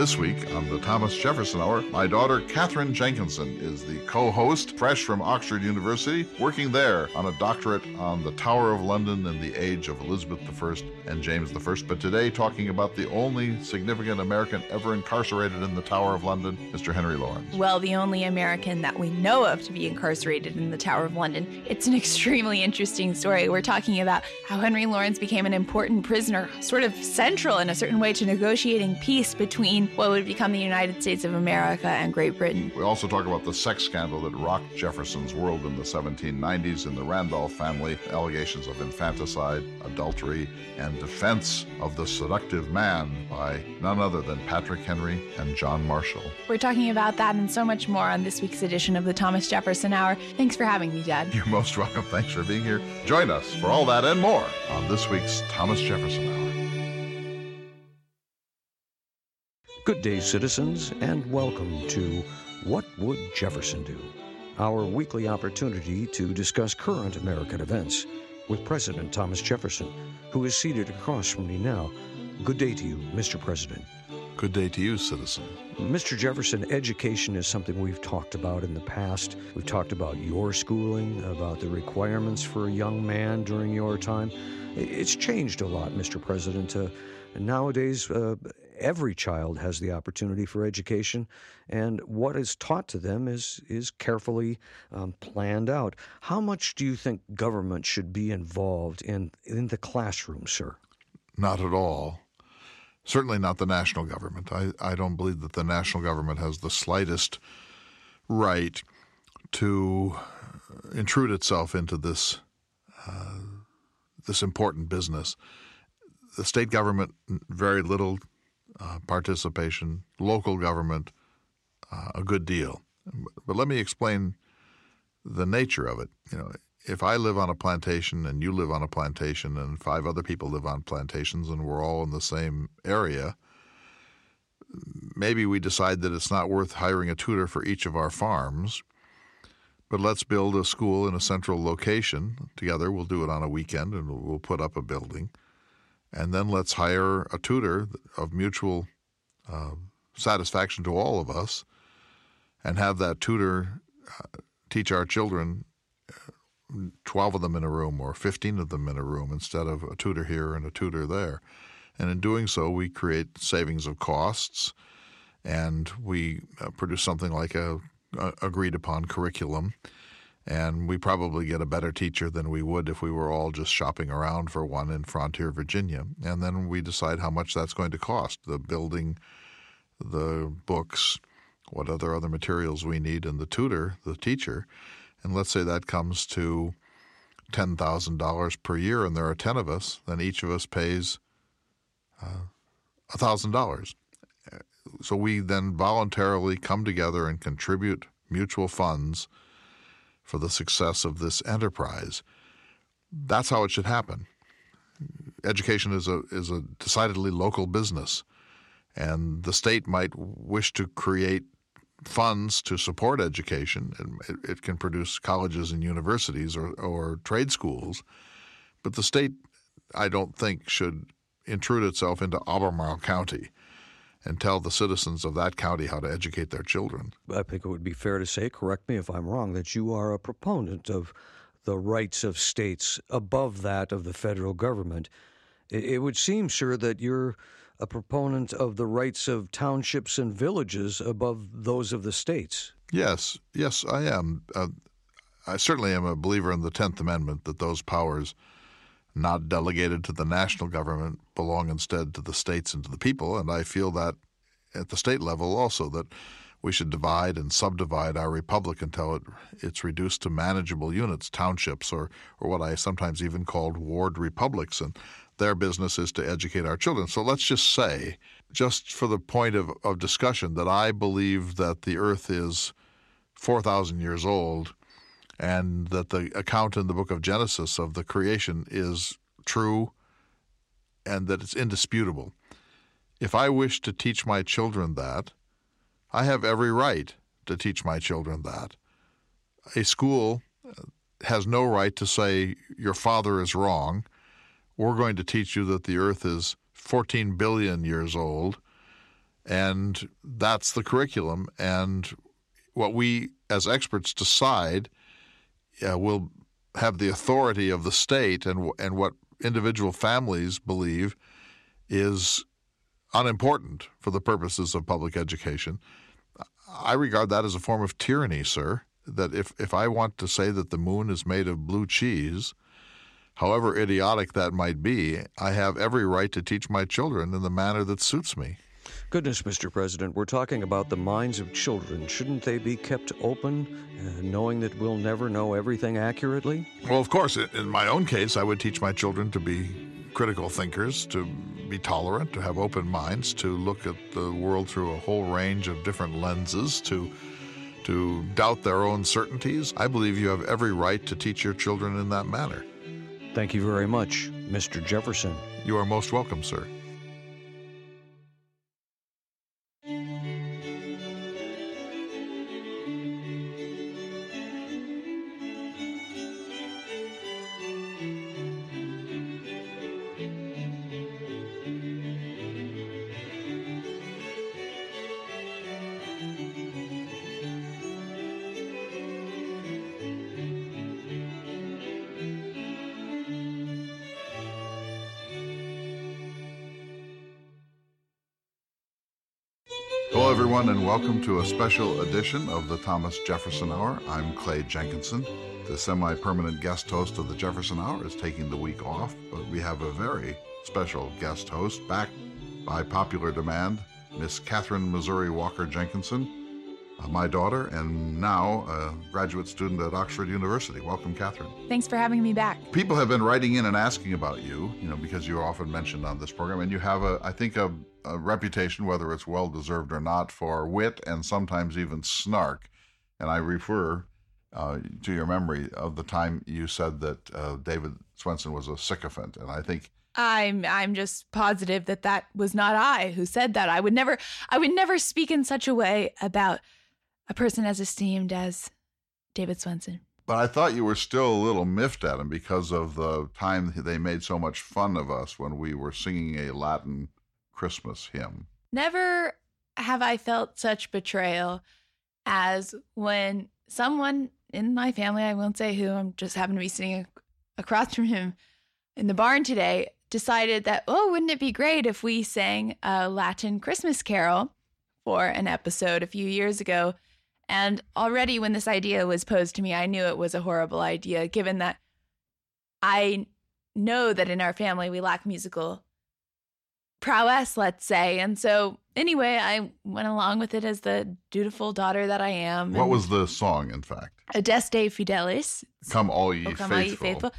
This week on the Thomas Jefferson Hour, my daughter Catherine Jenkinson is the co-host, fresh from Oxford University, working there on a doctorate on the Tower of London in the age of Elizabeth I and James I, but today talking about the only significant American ever incarcerated in the Tower of London, Mr. Henry Lawrence. Well, the only American that we know of to be incarcerated in the Tower of London. It's an extremely interesting story. We're talking about how Henry Lawrence became an important prisoner, sort of central in a certain way to negotiating peace between what would become the United States of America and Great Britain. We also talk about the sex scandal that rocked Jefferson's world in the 1790s in the Randolph family, allegations of infanticide, adultery, and defense of the seductive man by none other than Patrick Henry and John Marshall. We're talking about that and so much more on this week's edition of the Thomas Jefferson Hour. Thanks for having me, Dad. You're most welcome. Thanks for being here. Join us for all that and more on this week's Thomas Jefferson Hour. Good day, citizens, and welcome to What Would Jefferson Do? Our weekly opportunity to discuss current American events with President Thomas Jefferson, who is seated across from me now. Good day to you, Mr. President. Good day to you, citizen. Mr. Jefferson, education is something we've talked about in the past. We've talked about your schooling, about the requirements for a young man during your time. It's changed a lot, Mr. President. Nowadays, every child has the opportunity for education, and what is taught to them is carefully planned out. How much do you think government should be involved in the classroom, sir? Not at all. Certainly not the national government. I don't believe that the national government has the slightest right to intrude itself into this important business. The state government, very little participation, local government, a good deal. But let me explain the nature of it. You know, if I live on a plantation and you live on a plantation and 5 other people live on plantations and we're all in the same area, maybe we decide that it's not worth hiring a tutor for each of our farms, but let's build a school in a central location together. We'll do it on a weekend and we'll put up a building. And then let's hire a tutor of mutual satisfaction to all of us and have that tutor teach our children, 12 of them in a room or 15 of them in a room instead of a tutor here and a tutor there. And in doing so, we create savings of costs and we produce something like a agreed-upon curriculum. And we probably get a better teacher than we would if we were all just shopping around for one in Frontier, Virginia. And then we decide how much that's going to cost, the building, the books, what other materials we need, and the tutor, the teacher. And let's say that comes to $10,000 per year, and there are 10 of us. Then each of us pays $1,000. So we then voluntarily come together and contribute mutual funds for the success of this enterprise. That's how it should happen. Education is a decidedly local business, and the state might wish to create funds to support education, and it can produce colleges and universities or trade schools, but the state, I don't think, should intrude itself into Albemarle County and tell the citizens of that county how to educate their children. I think it would be fair to say, correct me if I'm wrong, that you are a proponent of the rights of states above that of the federal government. It would seem, sir, that you're a proponent of the rights of townships and villages above those of the states. Yes, I am. I certainly am a believer in the 10th Amendment, that those powers not delegated to the national government belong instead to the states and to the people, and I feel that at the state level also, that we should divide and subdivide our republic until it's reduced to manageable units, townships, or what I sometimes even called ward republics, and their business is to educate our children. So let's just say, just for the point of discussion, that I believe that the earth is 4,000 years old and that the account in the book of Genesis of the creation is true and that it's indisputable. If I wish to teach my children that, I have every right to teach my children that. A school has no right to say, your father is wrong. We're going to teach you that the earth is 14 billion years old And that's the curriculum. And what we as experts decide will have the authority of the state, and what individual families believe is unimportant for the purposes of public education. I regard that as a form of tyranny, sir, that if I want to say that the moon is made of blue cheese, however idiotic that might be, I have every right to teach my children in the manner that suits me. Goodness, Mr. President, we're talking about the minds of children. Shouldn't they be kept open, knowing that we'll never know everything accurately? Well, of course, in my own case, I would teach my children to be critical thinkers, to be tolerant, to have open minds, to look at the world through a whole range of different lenses, to doubt their own certainties. I believe you have every right to teach your children in that manner. Thank you very much, Mr. Jefferson. You are most welcome, sir. And welcome to a special edition of the Thomas Jefferson Hour. I'm Clay Jenkinson. The semi-permanent guest host of the Jefferson Hour is taking the week off, but we have a very special guest host back by popular demand, Miss Catherine Missouri Walker Jenkinson, my daughter and now a graduate student at Oxford University. Welcome, Catherine. Thanks for having me back. People have been writing in and asking about you, because you're often mentioned on this program, and you have, I think, a reputation, whether it's well-deserved or not, for wit and sometimes even snark. And I refer to your memory of the time you said that David Swenson was a sycophant. And I think I'm just positive that was not I who said that. I would never speak in such a way about a person as esteemed as David Swenson. But I thought you were still a little miffed at him because of the time they made so much fun of us when we were singing a Latin Christmas hymn. Never have I felt such betrayal as when someone in my family, I won't say who, I'm just happened to be sitting across from him in the barn today, decided that, wouldn't it be great if we sang a Latin Christmas carol for an episode a few years ago? And already when this idea was posed to me, I knew it was a horrible idea, given that I know that in our family we lack musical prowess, let's say. And so anyway, I went along with it as the dutiful daughter that I am. What was the song, in fact? Adeste Fidelis. Come all ye faithful. Come all ye faithful.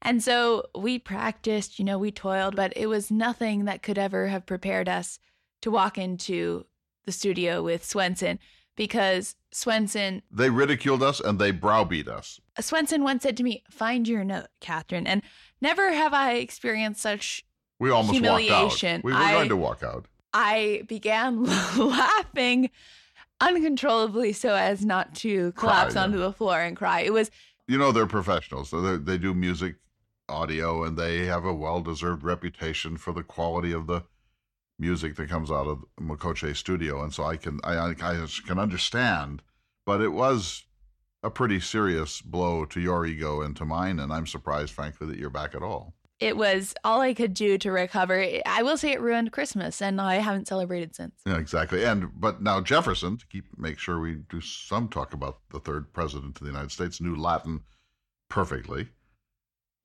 And so we practiced, we toiled, but it was nothing that could ever have prepared us to walk into the studio with Swenson, because Swenson... They ridiculed us and they browbeat us. Swenson once said to me, "Find your note, Catherine." And never have I experienced such... We almost walked out. We were going to walk out. I began laughing uncontrollably so as not to collapse onto the floor and cry. It was... they're professionals. So they do music, audio, and they have a well-deserved reputation for the quality of the music that comes out of Makoche studio. And so I can understand, but it was a pretty serious blow to your ego and to mine, and I'm surprised, frankly, that you're back at all. It was all I could do to recover. I will say it ruined Christmas, and I haven't celebrated since. Yeah, exactly. But now Jefferson, to make sure we do some talk about the third president of the United States, knew Latin perfectly.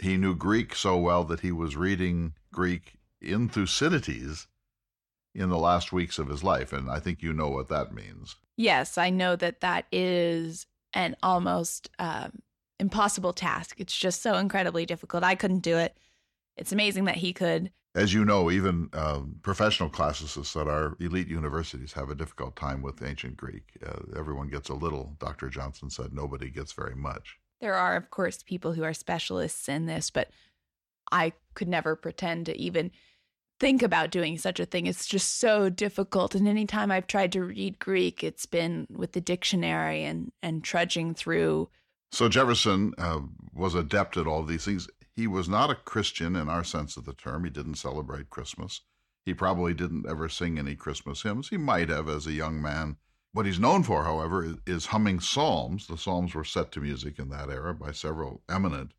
He knew Greek so well that he was reading Greek in Thucydides in the last weeks of his life, and I think you know what that means. Yes, I know that is an almost impossible task. It's just so incredibly difficult. I couldn't do it. It's amazing that he could. As you know, even professional classicists at our elite universities have a difficult time with ancient Greek. Everyone gets a little. Dr. Johnson said nobody gets very much. There are, of course, people who are specialists in this, but I could never pretend to even think about doing such a thing. It's just so difficult. And any time I've tried to read Greek, it's been with the dictionary and trudging through. So Jefferson was adept at all these things. He was not a Christian in our sense of the term. He didn't celebrate Christmas. He probably didn't ever sing any Christmas hymns. He might have as a young man. What he's known for, however, is humming psalms. The psalms were set to music in that era by several eminent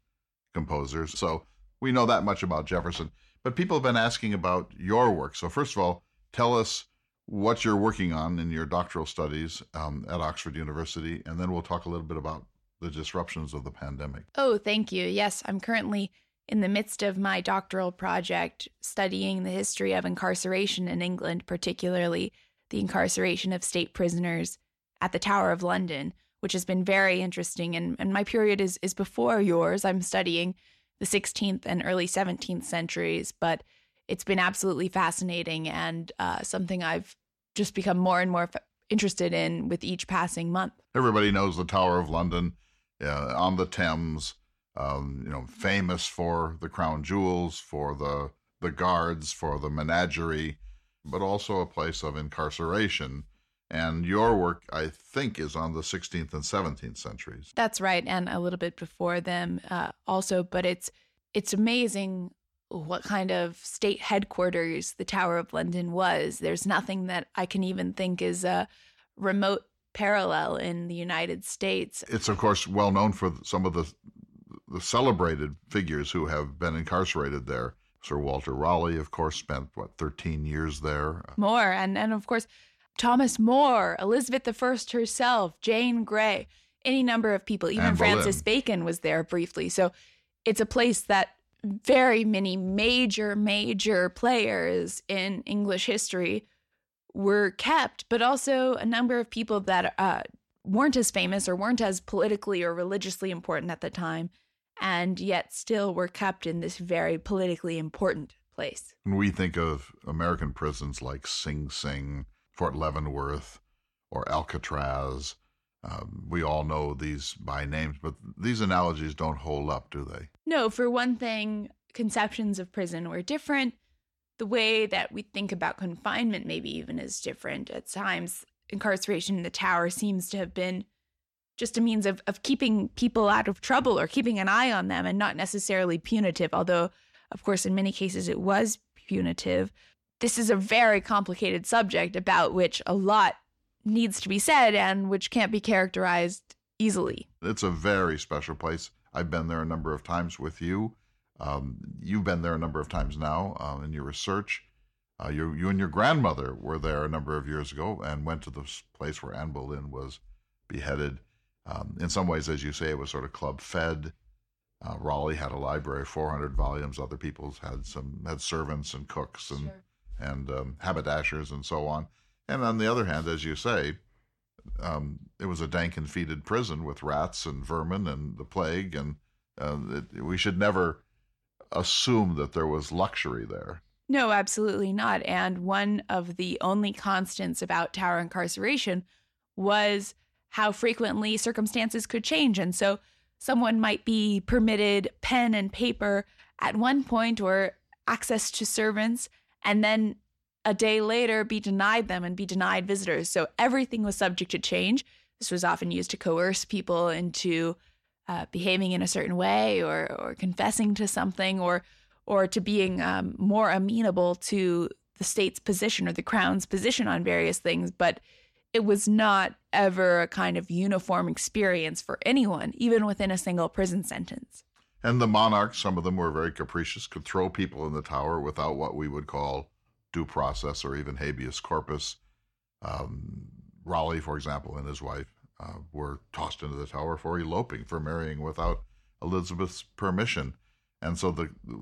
composers. So we know that much about Jefferson. But people have been asking about your work. So first of all, tell us what you're working on in your doctoral studies at Oxford University, and then we'll talk a little bit about the disruptions of the pandemic. Oh, thank you. Yes, I'm currently in the midst of my doctoral project studying the history of incarceration in England, particularly the incarceration of state prisoners at the Tower of London, which has been very interesting. And my period is before yours. I'm studying the 16th and early 17th centuries, but it's been absolutely fascinating and something I've just become more and more interested in with each passing month. Everybody knows the Tower of London on the Thames, famous for the crown jewels, for the guards, for the menagerie, but also a place of incarceration. And your work, I think, is on the 16th and 17th centuries. That's right, and a little bit before them also. But it's amazing what kind of state headquarters the Tower of London was. There's nothing that I can even think is a remote parallel in the United States. It's, of course, well known for some of the celebrated figures who have been incarcerated there. Sir Walter Raleigh, of course, spent, 13 years there? More, and of course, Thomas More, Elizabeth I herself, Jane Grey, any number of people. Even Francis Bacon was there briefly. So it's a place that very many major players in English history were kept, but also a number of people that weren't as famous or weren't as politically or religiously important at the time, and yet still were kept in this very politically important place. When we think of American prisons like Sing Sing, Fort Leavenworth, or Alcatraz, we all know these by names, but these analogies don't hold up, do they? No, for one thing, conceptions of prison were different. The way that we think about confinement maybe even is different. At times, incarceration in the Tower seems to have been just a means of keeping people out of trouble or keeping an eye on them and not necessarily punitive, although, of course, in many cases it was punitive. This is a very complicated subject about which a lot needs to be said and which can't be characterized easily. It's a very special place. I've been there a number of times with you. You've been there a number of times now in your research. You and your grandmother were there a number of years ago and went to the place where Anne Boleyn was beheaded. In some ways, as you say, it was sort of club-fed. Raleigh had a library of 400 volumes. Other people's had servants and cooks and sure. and haberdashers and so on. And on the other hand, as you say, it was a dank and fetid prison with rats and vermin and the plague, and we should never assume that there was luxury there. No, absolutely not. And one of the only constants about Tower incarceration was how frequently circumstances could change. And so someone might be permitted pen and paper at one point or access to servants, and then a day later be denied them and be denied visitors. So everything was subject to change. This was often used to coerce people into behaving in a certain way or confessing to something or to being more amenable to the state's position or the crown's position on various things. But it was not ever a kind of uniform experience for anyone, even within a single prison sentence. And the monarchs, some of them were very capricious, could throw people in the Tower without what we would call due process or even habeas corpus. Raleigh, for example, and his wife were tossed into the Tower for eloping, for marrying without Elizabeth's permission. And so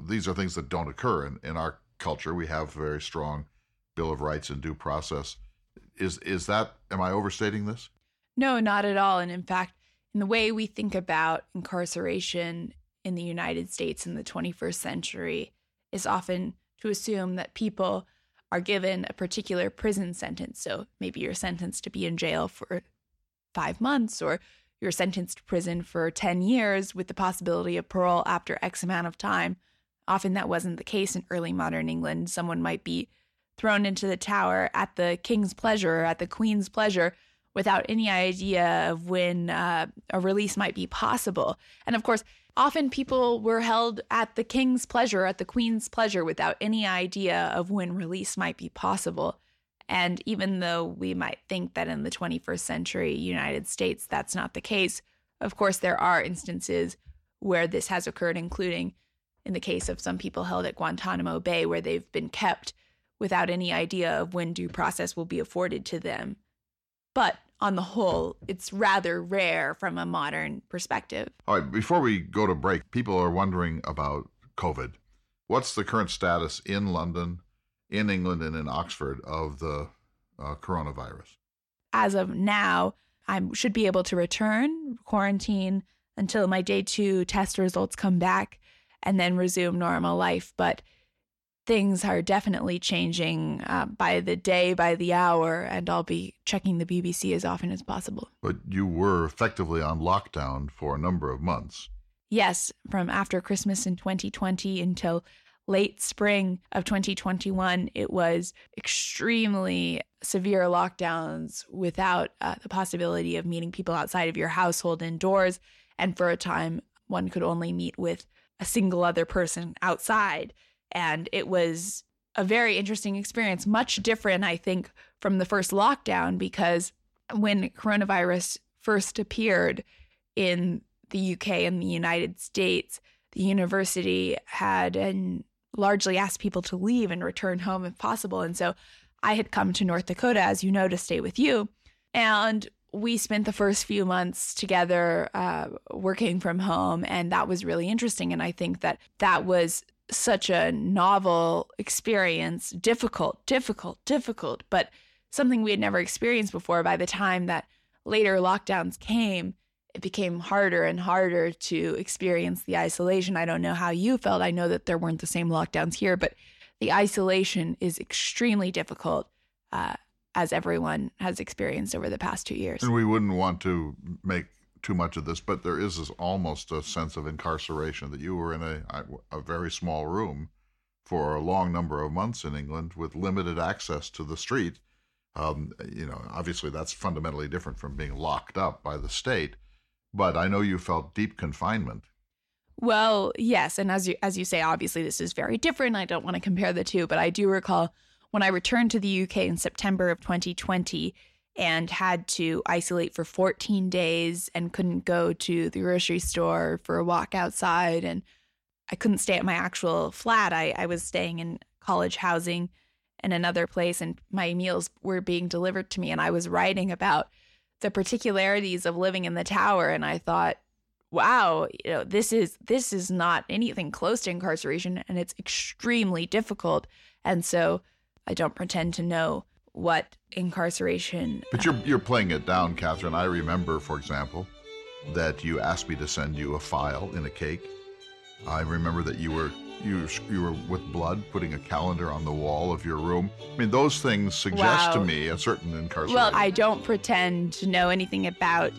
these are things that don't occur in our culture. We have a very strong Bill of Rights and due process. Is that, am I overstating this? No, not at all. And in fact, in the way we think about incarceration in the United States in the 21st century is often to assume that people are given a particular prison sentence. So maybe you're sentenced to be in jail for 5 months, or you're sentenced to prison for 10 years with the possibility of parole after X amount of time. Often that wasn't the case in early modern England. Someone might be thrown into the Tower at the king's pleasure or at the queen's pleasure without any idea of when a release might be possible. And of course, Often people were held at the king's pleasure, at the queen's pleasure, without any idea of when release might be possible. And even though we might think that in the 21st century United States that's not the case, of course there are instances where this has occurred, including in the case of some people held at Guantanamo Bay, where they've been kept without any idea of when due process will be afforded to them. But on the whole, it's rather rare from a modern perspective. All right, before we go to break, people are wondering about COVID. What's the current status in London, in England, and in Oxford of the coronavirus? As of now, I should be able to return, quarantine until my day 2 test results come back, and then resume normal life. But things are definitely changing by the day, by the hour, and I'll be checking the BBC as often as possible. But you were effectively on lockdown for a number of months. Yes, from after Christmas in 2020 until late spring of 2021, it was extremely severe lockdowns without the possibility of meeting people outside of your household indoors. And for a time, one could only meet with a single other person outside. And it was a very interesting experience, much different, I think, from the first lockdown, because when coronavirus first appeared in the UK and the United States, the university had largely asked people to leave and return home if possible. And so I had come to North Dakota, as you know, to stay with you. And we spent the first few months together working from home, and that was really interesting. And I think that was such a novel experience, difficult, but something we had never experienced before. By the time that later lockdowns came, it became harder and harder to experience the isolation. I don't know how you felt. I know that there weren't the same lockdowns here, but the isolation is extremely difficult, as everyone has experienced over the past 2 years. And we wouldn't want to make too much of this, but there is this almost a sense of incarceration that you were in a very small room for a long number of months in England with limited access to the street. Obviously that's fundamentally different from being locked up by the state, but I know you felt deep confinement. Well, yes. And as you say, obviously this is very different. I don't want to compare the two, but I do recall when I returned to the UK in September of 2020 and had to isolate for 14 days and couldn't go to the grocery store for a walk outside, and I couldn't stay at my actual flat. I was staying in college housing in another place, and my meals were being delivered to me, and I was writing about the particularities of living in the tower, and I thought, wow, this is not anything close to incarceration, and it's extremely difficult. And so I don't pretend to know what incarceration... But you're playing it down, Catherine. I remember, for example, that you asked me to send you a file in a cake. I remember that you were with blood putting a calendar on the wall of your room. I mean, those things suggest to me a certain incarceration. Well, I don't pretend to know anything about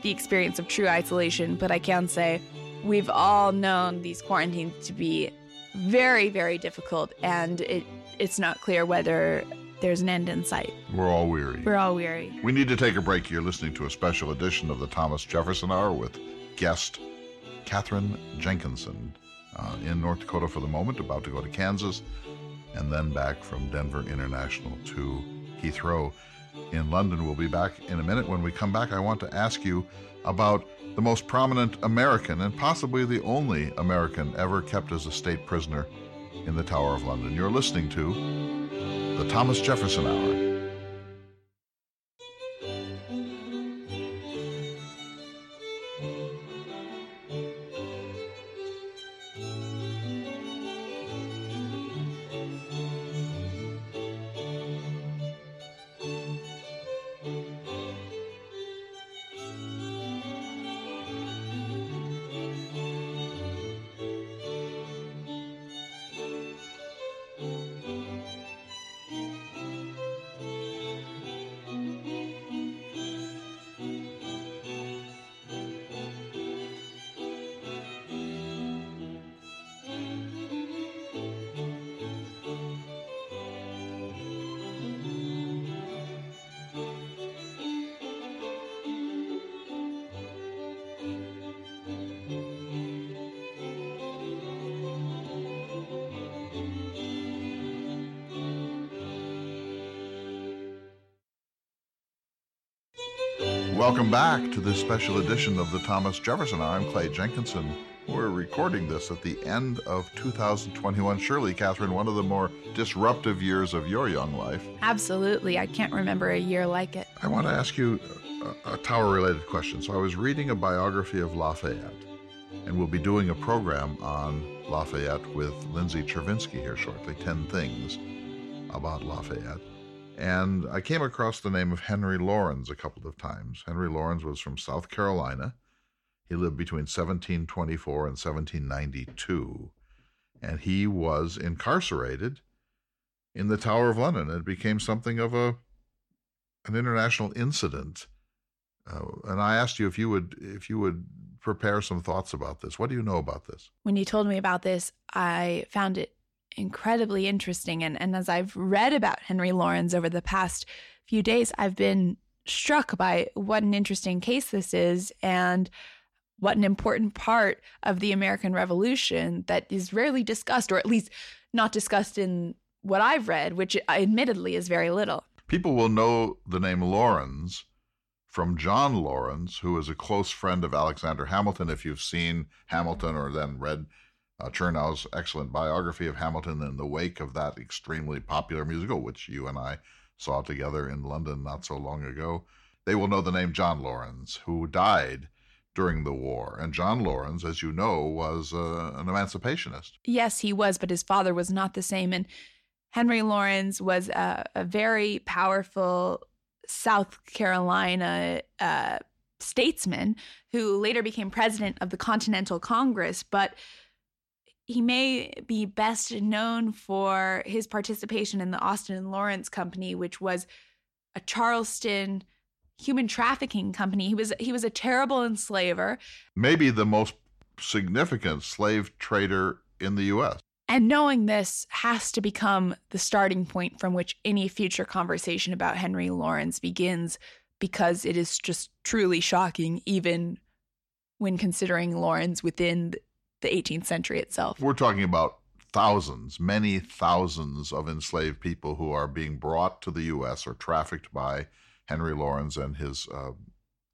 the experience of true isolation, but I can say we've all known these quarantines to be very, very difficult, and it's not clear whether there's an end in sight. We're all weary. We need to take a break. You're listening to a special edition of the Thomas Jefferson Hour with guest Catherine Jenkinson in North Dakota for the moment, about to go to Kansas, and then back from Denver International to Heathrow in London. We'll be back in a minute. When we come back, I want to ask you about the most prominent American, and possibly the only American ever kept as a state prisoner in the Tower of London. You're listening to The Thomas Jefferson Hour. Welcome back to this special edition of the Thomas Jefferson. I'm Clay Jenkinson. We're recording this at the end of 2021. Surely, Catherine, one of the more disruptive years of your young life. Absolutely. I can't remember a year like it. I want to ask you a Tower-related question. So I was reading a biography of Lafayette, and we'll be doing a program on Lafayette with Lindsay Chervinsky here shortly, 10 Things About Lafayette. And I came across the name of Henry Lawrens a couple of times. Henry Lawrens was from South Carolina. He lived between 1724 and 1792. And he was incarcerated in the Tower of London. It became something of an international incident. And I asked you if you would prepare some thoughts about this. What do you know about this? When you told me about this, I found it incredibly interesting. And as I've read about Henry Lawrens over the past few days, I've been struck by what an interesting case this is and what an important part of the American Revolution that is rarely discussed, or at least not discussed in what I've read, which admittedly is very little. People will know the name Laurens from John Laurens, who is a close friend of Alexander Hamilton. If you've seen Hamilton or then read Chernow's excellent biography of Hamilton in the wake of that extremely popular musical, which you and I saw together in London not so long ago, they will know the name John Laurens, who died during the war. And John Laurens, as you know, was an emancipationist. Yes, he was, but his father was not the same. And Henry Lawrens was a very powerful South Carolina statesman who later became president of the Continental Congress, but he may be best known for his participation in the Austin and Lawrence Company, which was a Charleston human trafficking company. He was a terrible enslaver. Maybe the most significant slave trader in the U.S. And knowing this has to become the starting point from which any future conversation about Henry Lawrens begins, because it is just truly shocking, even when considering Lawrens within the 18th century itself. We're talking about thousands, many thousands of enslaved people who are being brought to the U.S. or trafficked by Henry Lawrens and his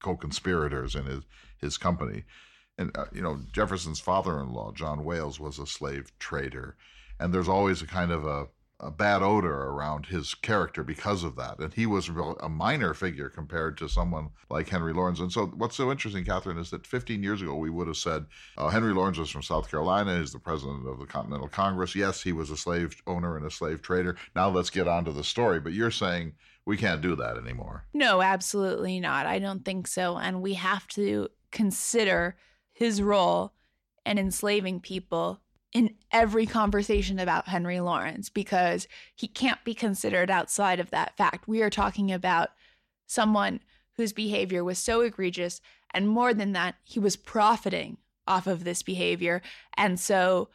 co-conspirators in his company. And, Jefferson's father-in-law, John Wales, was a slave trader. And there's always a kind of a bad odor around his character because of that. And he was a minor figure compared to someone like Henry Lawrens. And so what's so interesting, Catherine, is that 15 years ago, we would have said, Henry Lawrens was from South Carolina. He's the president of the Continental Congress. Yes, he was a slave owner and a slave trader. Now let's get on to the story. But you're saying we can't do that anymore. No, absolutely not. I don't think so. And we have to consider his role in enslaving people in every conversation about Henry Lawrens, because he can't be considered outside of that fact. We are talking about someone whose behavior was so egregious, and more than that, he was profiting off of this behavior, and so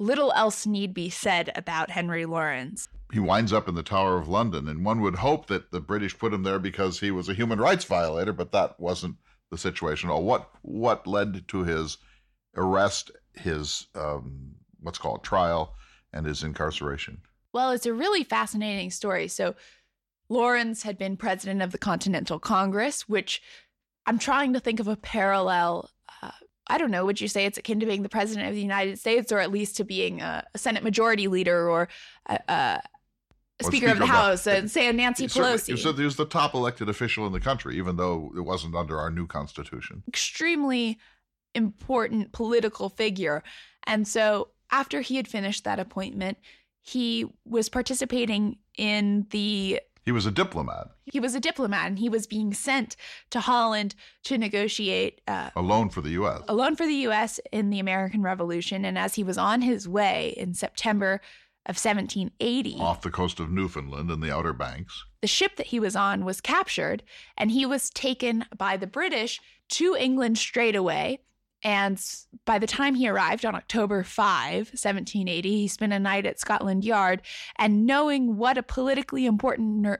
little else need be said about Henry Lawrens. He winds up in the Tower of London, and one would hope that the British put him there because he was a human rights violator, but that wasn't the situation. Or what led to his arrest, his trial, and his incarceration? Well, it's a really fascinating story. So Lawrens had been president of the Continental Congress, which I'm trying to think of a parallel. I don't know, would you say it's akin to being the president of the United States, or at least to being a Senate majority leader or Speaker of the House, say Nancy Pelosi. So he was the top elected official in the country, even though it wasn't under our new Constitution. Extremely important political figure. And so after he had finished that appointment, he was participating in the... He was a diplomat. He was a diplomat, and he was being sent to Holland to negotiate... a loan for the U.S. A loan for the U.S. in the American Revolution. And as he was on his way in September of 1780, off the coast of Newfoundland and the Outer Banks, the ship that he was on was captured, and he was taken by the British to England straight away. And by the time he arrived on October 5, 1780, he spent a night at Scotland Yard, and knowing what a politically important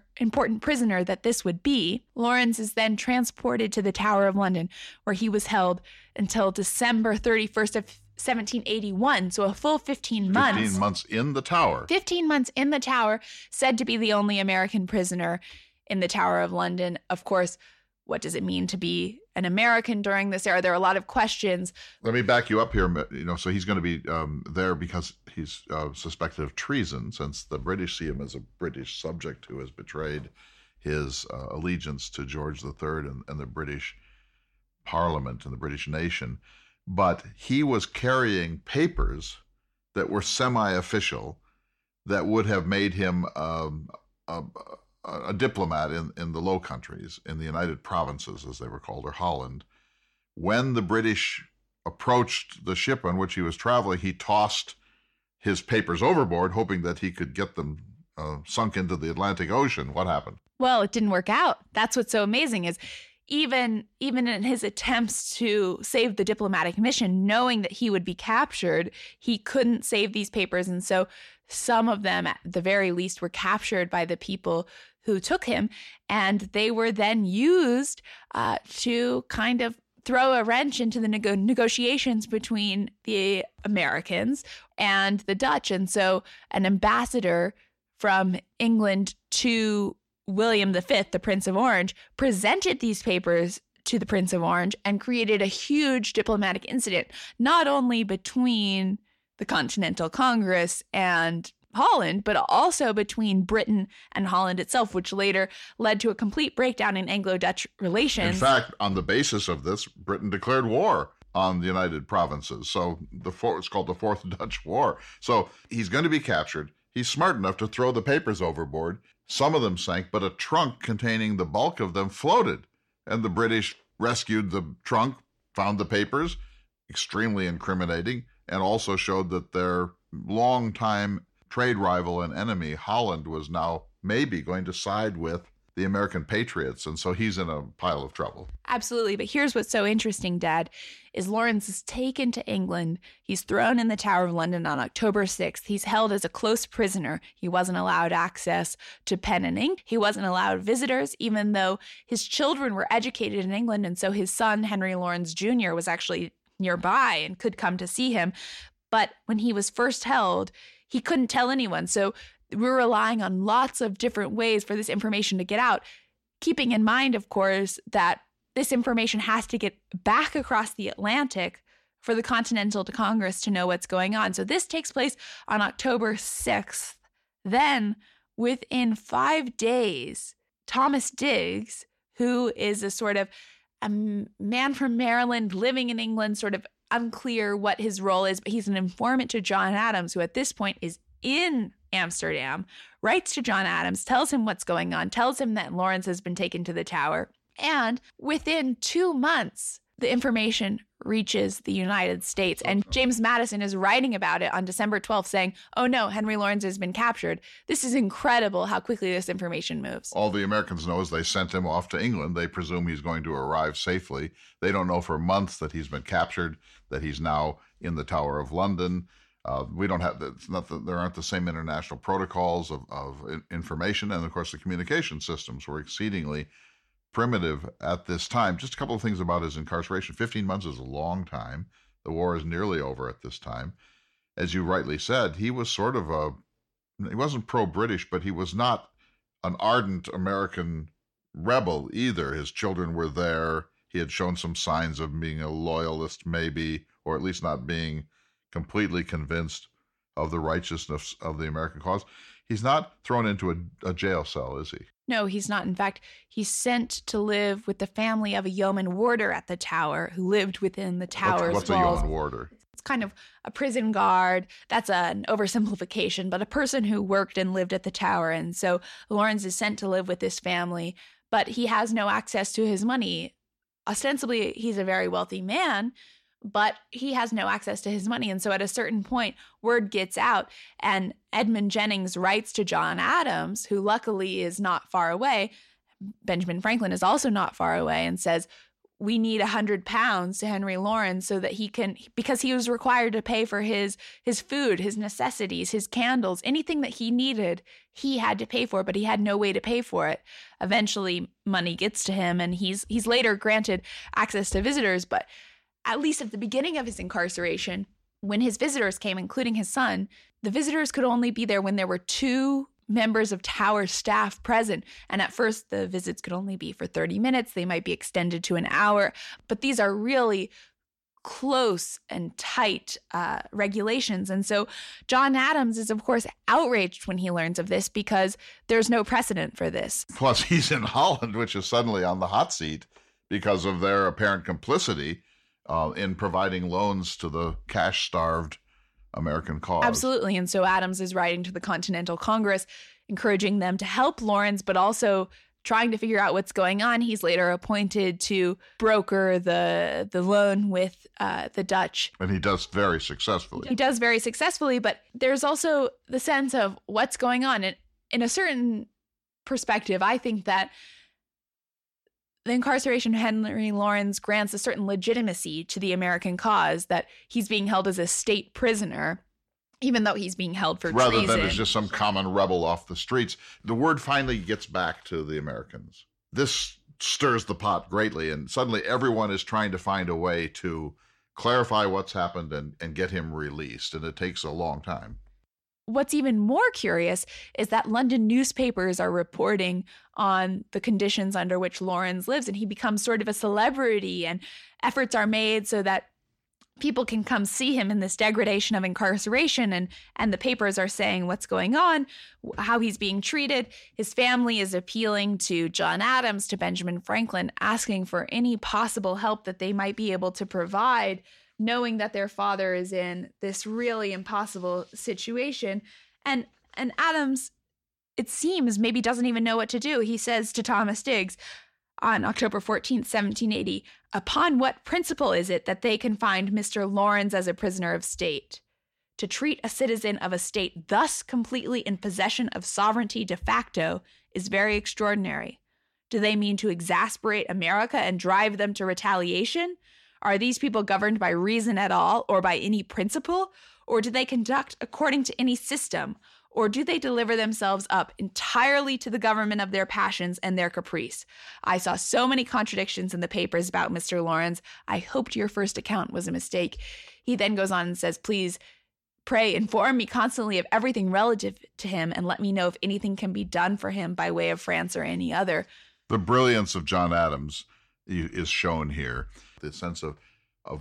prisoner that this would be, Lawrens is then transported to the Tower of London, where he was held until December 31st of 1781, so a full 15 months. 15 months in the Tower. 15 months in the Tower, said to be the only American prisoner in the Tower of London. Of course, What does it mean to be an American during this era? There are a lot of questions. Let me back you up here. You know, so he's going to be there because he's suspected of treason, since the British see him as a British subject who has betrayed his allegiance to George III and the British Parliament and the British nation. But he was carrying papers that were semi-official that would have made him a diplomat in the Low Countries, in the United Provinces, as they were called, or Holland. When the British approached the ship on which he was traveling, he tossed his papers overboard, hoping that he could get them sunk into the Atlantic Ocean. What happened? Well, it didn't work out. That's what's so amazing is even in his attempts to save the diplomatic mission, knowing that he would be captured, he couldn't save these papers. And so some of them, at the very least, were captured by the people who took him, and they were then used to kind of throw a wrench into the negotiations between the Americans and the Dutch. And so an ambassador from England to William V, the Prince of Orange, presented these papers to the Prince of Orange and created a huge diplomatic incident, not only between the Continental Congress and Holland, but also between Britain and Holland itself, which later led to a complete breakdown in Anglo-Dutch relations. In fact, on the basis of this, Britain declared war on the United Provinces. So it's called the Fourth Dutch War. So he's going to be captured. He's smart enough to throw the papers overboard. Some of them sank, but a trunk containing the bulk of them floated. And the British rescued the trunk, found the papers, extremely incriminating, and also showed that their longtime trade rival and enemy, Holland, was now maybe going to side with the American patriots. And so he's in a pile of trouble. Absolutely. But here's what's so interesting, Dad, is Laurens is taken to England. He's thrown in the Tower of London on October 6th. He's held as a close prisoner. He wasn't allowed access to pen and ink. He wasn't allowed visitors, even though his children were educated in England. And so his son, Henry Lawrence Jr., was actually nearby and could come to see him. But when he was first held, he couldn't tell anyone. So we're relying on lots of different ways for this information to get out, keeping in mind, of course, that this information has to get back across the Atlantic for the Continental Congress to know what's going on. So this takes place on October 6th. Then, within 5 days, Thomas Diggs, who is a sort of a man from Maryland living in England, sort of unclear what his role is, but he's an informant to John Adams, who at this point is in Amsterdam, writes to John Adams, tells him what's going on, tells him that Laurens has been taken to the Tower. And within 2 months, the information reaches the United States. And James Madison is writing about it on December 12th saying, oh no, Henry Laurens has been captured. This is incredible how quickly this information moves. All the Americans know is they sent him off to England. They presume he's going to arrive safely. They don't know for months that he's been captured, that he's now in the Tower of London. We don't have there aren't the same international protocols of information, and of course the communication systems were exceedingly primitive at this time. Just a couple of things about his incarceration. 15 months is a long time. The war is nearly over at this time. As you rightly said, he was sort of he wasn't pro-British, but he was not an ardent American rebel either. His children were there. He had shown some signs of being a loyalist maybe, or at least not being completely convinced of the righteousness of the American cause. He's not thrown into a jail cell, is he? No, he's not. In fact, he's sent to live with the family of a yeoman warder at the Tower who lived within the Tower's what's walls. What's a yeoman warder? It's kind of a prison guard. That's an oversimplification, but a person who worked and lived at the Tower. And so Laurens is sent to live with this family, but he has no access to his money. Ostensibly, he's a very wealthy man, but he has no access to his money. And so at a certain point, word gets out, and Edmund Jennings writes to John Adams, who luckily is not far away. Benjamin Franklin is also not far away, and says, we need 100 pounds to Henry Laurens so that he can, because he was required to pay for his food, his necessities, his candles, anything that he needed, he had to pay for, but he had no way to pay for it. Eventually, money gets to him, and he's later granted access to visitors, but at least at the beginning of his incarceration, when his visitors came, including his son, the visitors could only be there when there were two members of Tower staff present. And at first, the visits could only be for 30 minutes. They might be extended to an hour. But these are really close and tight regulations. And so John Adams is, of course, outraged when he learns of this because there's no precedent for this. Plus, he's in Holland, which is suddenly on the hot seat because of their apparent complicity in providing loans to the cash-starved American cause. Absolutely. And so Adams is writing to the Continental Congress, encouraging them to help Laurens, but also trying to figure out what's going on. He's later appointed to broker the loan with the Dutch. And he does very successfully. He does very successfully, but there's also the sense of what's going on. And in a certain perspective, I think that the incarceration of Henry Lawrence grants a certain legitimacy to the American cause, that he's being held as a state prisoner, even though he's being held for treason. Rather than as just some common rebel off the streets. The word finally gets back to the Americans. This stirs the pot greatly, and suddenly everyone is trying to find a way to clarify what's happened and get him released, and it takes a long time. What's even more curious is that London newspapers are reporting on the conditions under which Laurens lives, and he becomes sort of a celebrity, and efforts are made so that people can come see him in this degradation of incarceration, and the papers are saying what's going on, how he's being treated. His family is appealing to John Adams, to Benjamin Franklin, asking for any possible help that they might be able to provide, knowing that their father is in this really impossible situation. And Adams, it seems, maybe doesn't even know what to do. He says to Thomas Diggs on October 14th, 1780, "Upon what principle is it that they confined Mr. Laurens as a prisoner of state? To treat a citizen of a state thus completely in possession of sovereignty de facto is very extraordinary. Do they mean to exasperate America and drive them to retaliation? Are these people governed by reason at all, or by any principle? Or do they conduct according to any system? Or do they deliver themselves up entirely to the government of their passions and their caprice? I saw so many contradictions in the papers about Mr. Laurens. I hoped your first account was a mistake." He then goes on and says, "Please, pray, inform me constantly of everything relative to him, and let me know if anything can be done for him by way of France or any other." The brilliance of John Adams is shown here. The sense of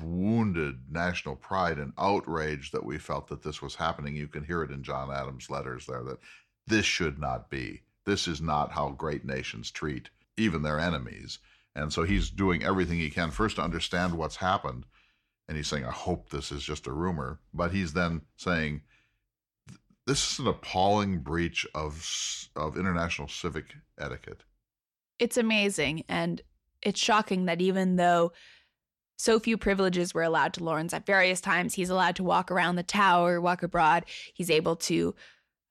wounded national pride and outrage that we felt that this was happening. You can hear it in John Adams' letters there, that this should not be. This is not how great nations treat even their enemies. And so he's doing everything he can first to understand what's happened. And he's saying, I hope this is just a rumor. But he's then saying, this is an appalling breach of international civic etiquette. It's amazing. And it's shocking that even though so few privileges were allowed to Laurens at various times, he's allowed to walk around the Tower, walk abroad. He's able to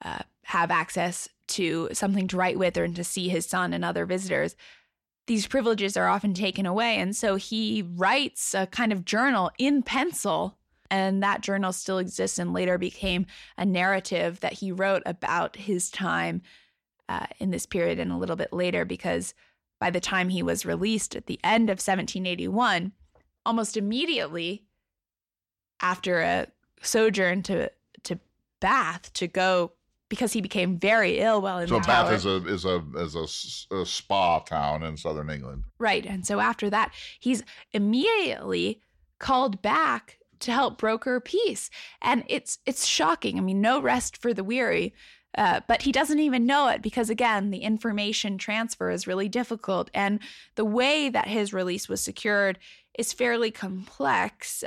have access to something to write with, or to see his son and other visitors. These privileges are often taken away. And so he writes a kind of journal in pencil. And that journal still exists and later became a narrative that he wrote about his time in this period and a little bit later, because by the time he was released at the end of 1781, almost immediately after a sojourn to Bath to go, because he became very ill while in the Tower. So Bath is a spa town in southern England. Right. And so after that, he's immediately called back to help broker peace. And it's shocking. I mean, no rest for the weary. But he doesn't even know it because, again, the information transfer is really difficult. And the way that his release was secured is fairly complex.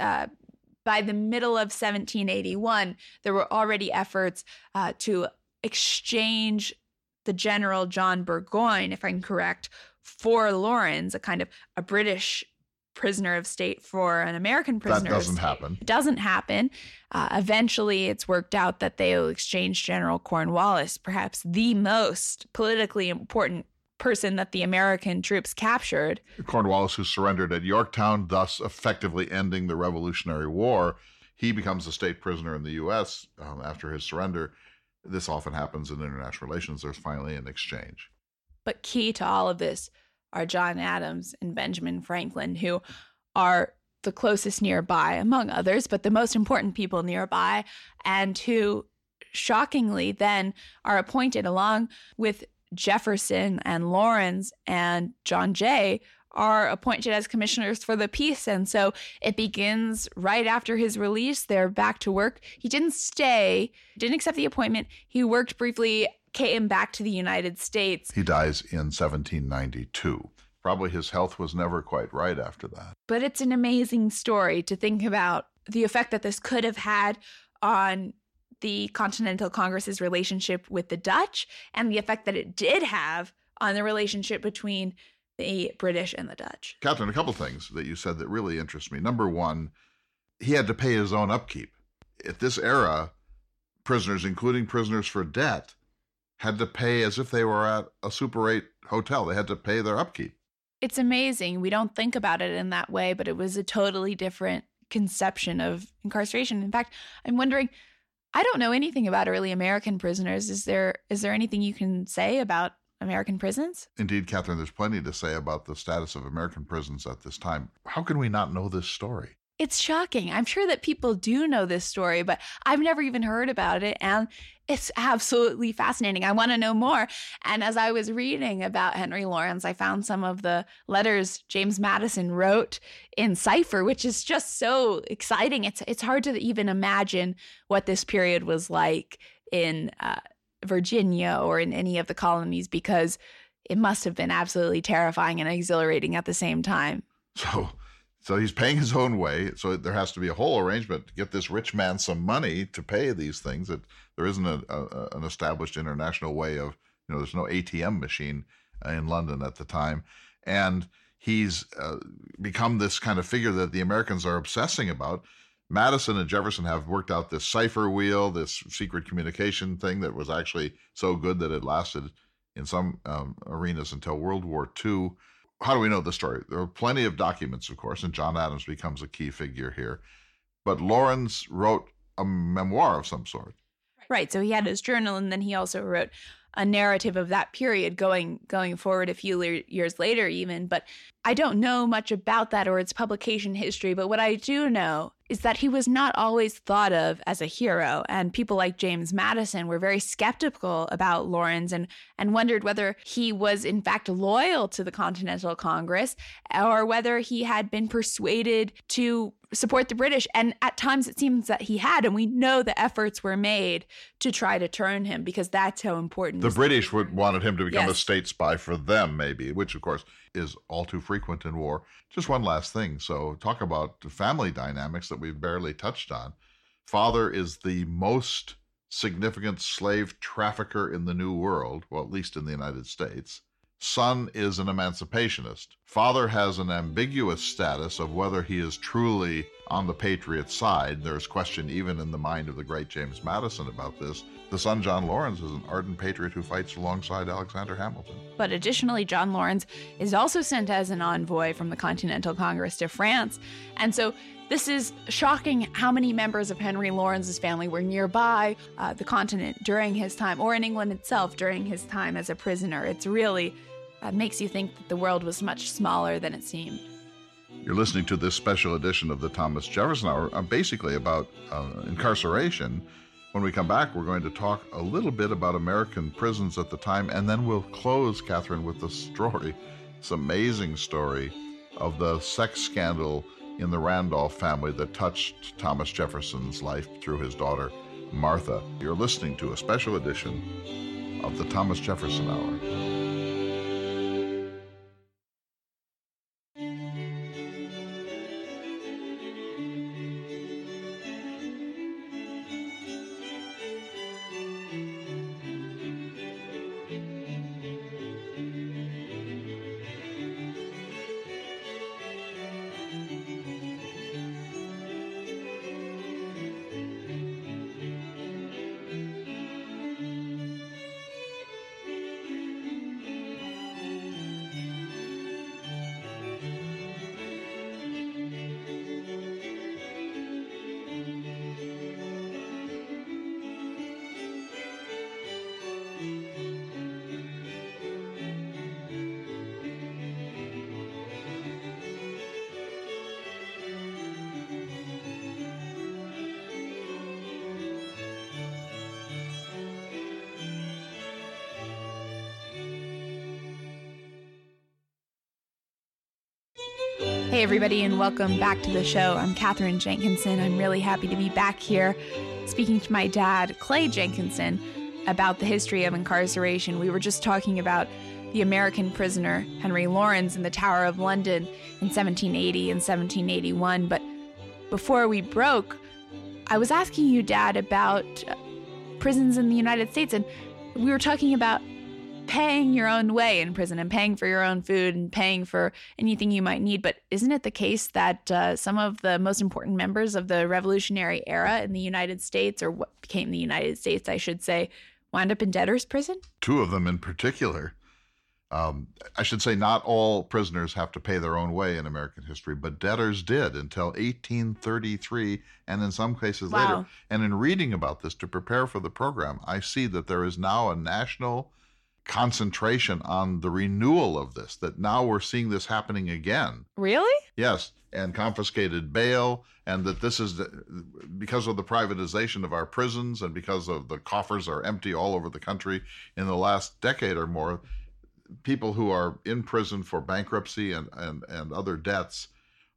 By the middle of 1781, there were already efforts to exchange the General John Burgoyne, if I'm correct, for Laurens, a kind of a British prisoner of state for an American prisoner. That doesn't happen. It doesn't happen. Eventually, it's worked out that they will exchange General Cornwallis, perhaps the most politically important person that the American troops captured. Cornwallis, who surrendered at Yorktown, thus effectively ending the Revolutionary War. He becomes a state prisoner in the U.S. After his surrender. This often happens in international relations. There's finally an exchange. But key to all of this are John Adams and Benjamin Franklin, who are the closest nearby, among others, but the most important people nearby, and who shockingly then are appointed, along with Jefferson and Laurens and John Jay, are appointed as commissioners for the peace. And so it begins right after his release. They're back to work. He didn't stay, didn't accept the appointment. He worked briefly, came back to the United States. He dies in 1792. Probably his health was never quite right after that. But it's an amazing story to think about the effect that this could have had on the Continental Congress's relationship with the Dutch and the effect that it did have on the relationship between the British and the Dutch. Catherine, a couple things that you said that really interest me. Number one, he had to pay his own upkeep. At this era, prisoners, including prisoners for debt, had to pay as if they were at a Super 8 hotel. They had to pay their upkeep. It's amazing. We don't think about it in that way, but it was a totally different conception of incarceration. In fact, I'm wondering, I don't know anything about early American prisoners. Is there anything you can say about American prisons? Indeed, Catherine, there's plenty to say about the status of American prisons at this time. How can we not know this story? It's shocking. I'm sure that people do know this story, but I've never even heard about it, and it's absolutely fascinating. I want to know more. And as I was reading about Henry Lawrence, I found some of the letters James Madison wrote in cipher, which is just so exciting. It's hard to even imagine what this period was like in Virginia or in any of the colonies, because it must have been absolutely terrifying and exhilarating at the same time. So he's paying his own way. So there has to be a whole arrangement to get this rich man some money to pay these things. There isn't an established international way of, there's no ATM machine in London at the time. And he's become this kind of figure that the Americans are obsessing about. Madison and Jefferson have worked out this cipher wheel, this secret communication thing that was actually so good that it lasted in some arenas until World War II. How do we know the story? There are plenty of documents, of course, and John Adams becomes a key figure here. But Laurens wrote a memoir of some sort. Right. So he had his journal, and then he also wrote a narrative of that period going forward a few years later even. But I don't know much about that or its publication history. But what I do know is that he was not always thought of as a hero. And people like James Madison were very skeptical about Laurens and wondered whether he was in fact loyal to the Continental Congress or whether he had been persuaded to support the British. And at times it seems that he had, and we know the efforts were made to try to turn him, because that's how important. The British wanted him to become a state spy for them, maybe, which of course is all too frequent in war. Just one last thing. So talk about family dynamics that we've barely touched on. Father is the most significant slave trafficker in the New World, well, at least in the United States. Son is an emancipationist. Father has an ambiguous status of whether he is truly on the Patriot side. There's question even in the mind of the great James Madison about this. The son, John Laurens, is an ardent patriot who fights alongside Alexander Hamilton. But additionally, John Laurens is also sent as an envoy from the Continental Congress to France. And so this is shocking how many members of Henry Laurens's family were nearby the continent during his time, or in England itself during his time as a prisoner. It's really makes you think that the world was much smaller than it seemed. You're listening to this special edition of the Thomas Jefferson Hour, basically about incarceration. When we come back, we're going to talk a little bit about American prisons at the time, and then we'll close, Catherine, with this amazing story of the sex scandal in the Randolph family that touched Thomas Jefferson's life through his daughter, Martha. You're listening to a special edition of the Thomas Jefferson Hour. Hey everybody, and welcome back to the show. I'm Catherine Jenkinson. I'm really happy to be back here speaking to my dad, Clay Jenkinson, about the history of incarceration. We were just talking about the American prisoner, Henry Lawrence, in the Tower of London in 1780 and 1781. But before we broke, I was asking you, Dad, about prisons in the United States, and we were talking about paying your own way in prison and paying for your own food and paying for anything you might need. But isn't it the case that some of the most important members of the Revolutionary era in the United States, or what became the United States, I should say, wound up in debtor's prison? Two of them in particular. I should say not all prisoners have to pay their own way in American history, but debtors did until 1833, and in some cases later. And in reading about this to prepare for the program, I see that there is now a national concentration on the renewal of this, that now we're seeing this happening again. Really? Yes, and confiscated bail, and that this is because of the privatization of our prisons and because of the coffers are empty all over the country in the last decade or more, people who are in prison for bankruptcy and other debts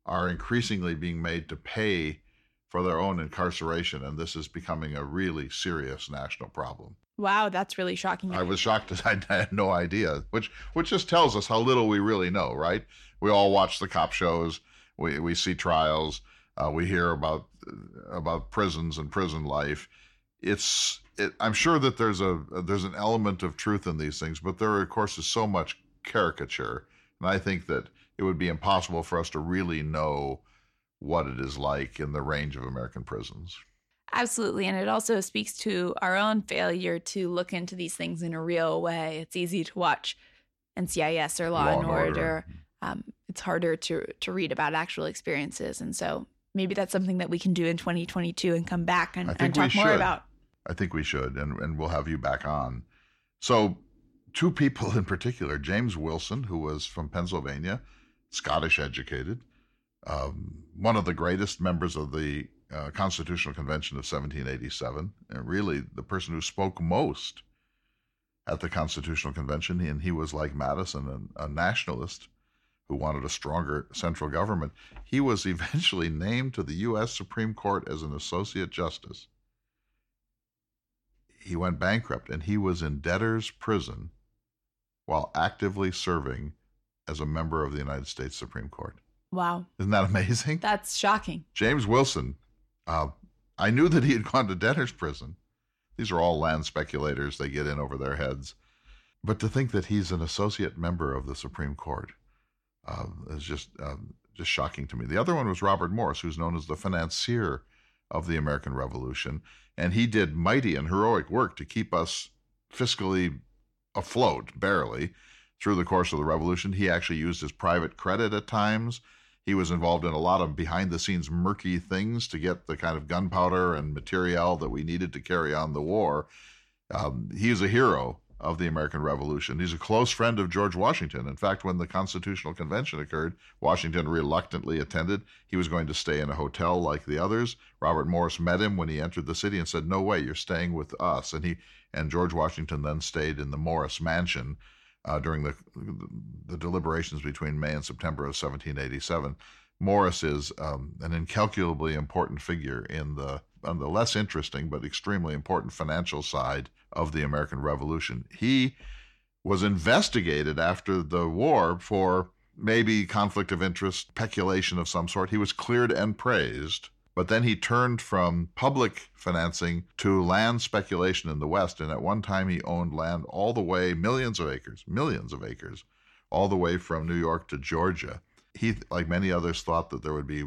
are increasingly being made to pay for their own incarceration, and this is becoming a really serious national problem. Wow, that's really shocking. I was shocked that I had no idea, which just tells us how little we really know, right? We all watch the cop shows, we see trials, we hear about prisons and prison life. I'm sure that there's an element of truth in these things, but there, of course, is so much caricature, and I think that it would be impossible for us to really know what it is like in the range of American prisons. Absolutely. And it also speaks to our own failure to look into these things in a real way. It's easy to watch NCIS or Law and Order. It's harder to read about actual experiences. And so maybe that's something that we can do in 2022 and come back and talk more about. I think we should. And we'll have you back on. So two people in particular, James Wilson, who was from Pennsylvania, Scottish educated, one of the greatest members of the Constitutional Convention of 1787, and really the person who spoke most at the Constitutional Convention, and he was like Madison, a nationalist who wanted a stronger central government. He was eventually named to the U.S. Supreme Court as an associate justice. He went bankrupt, and he was in debtor's prison while actively serving as a member of the United States Supreme Court. Wow. Isn't that amazing? That's shocking. James Wilson, I knew that he had gone to debtor's prison. These are all land speculators. They get in over their heads. But to think that he's an associate member of the Supreme Court is just shocking to me. The other one was Robert Morris, who's known as the financier of the American Revolution. And he did mighty and heroic work to keep us fiscally afloat, barely, through the course of the Revolution. He actually used his private credit at times. He was involved in a lot of behind-the-scenes murky things to get the kind of gunpowder and materiel that we needed to carry on the war. He's a hero of the American Revolution. He's a close friend of George Washington. In fact, when the Constitutional Convention occurred, Washington reluctantly attended. He was going to stay in a hotel like the others. Robert Morris met him when he entered the city and said, "No way, you're staying with us." And George Washington then stayed in the Morris Mansion during the deliberations between May and September of 1787. Morris is an incalculably important figure on the less interesting but extremely important financial side of the American Revolution. He was investigated after the war for maybe conflict of interest, peculation of some sort. He was cleared and praised, but then he turned from public financing to land speculation in the West, and at one time he owned land all the way, millions of acres, all the way from New York to Georgia. He, like many others, thought that there would be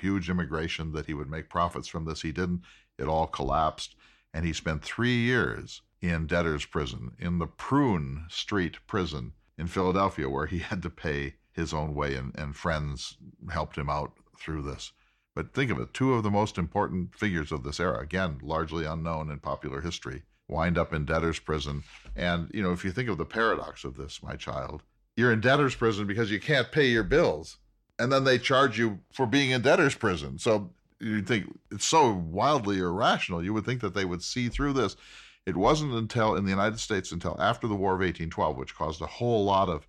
huge immigration, that he would make profits from this. He didn't. It all collapsed, and he spent 3 years in debtor's prison, in the Prune Street prison in Philadelphia, where he had to pay his own way, and friends helped him out through this. But think of it, two of the most important figures of this era, again, largely unknown in popular history, wind up in debtor's prison. And, if you think of the paradox of this, my child, you're in debtor's prison because you can't pay your bills, and then they charge you for being in debtor's prison. So you'd think it's so wildly irrational. You would think that they would see through this. It wasn't until, in the United States, until after the War of 1812, which caused a whole lot of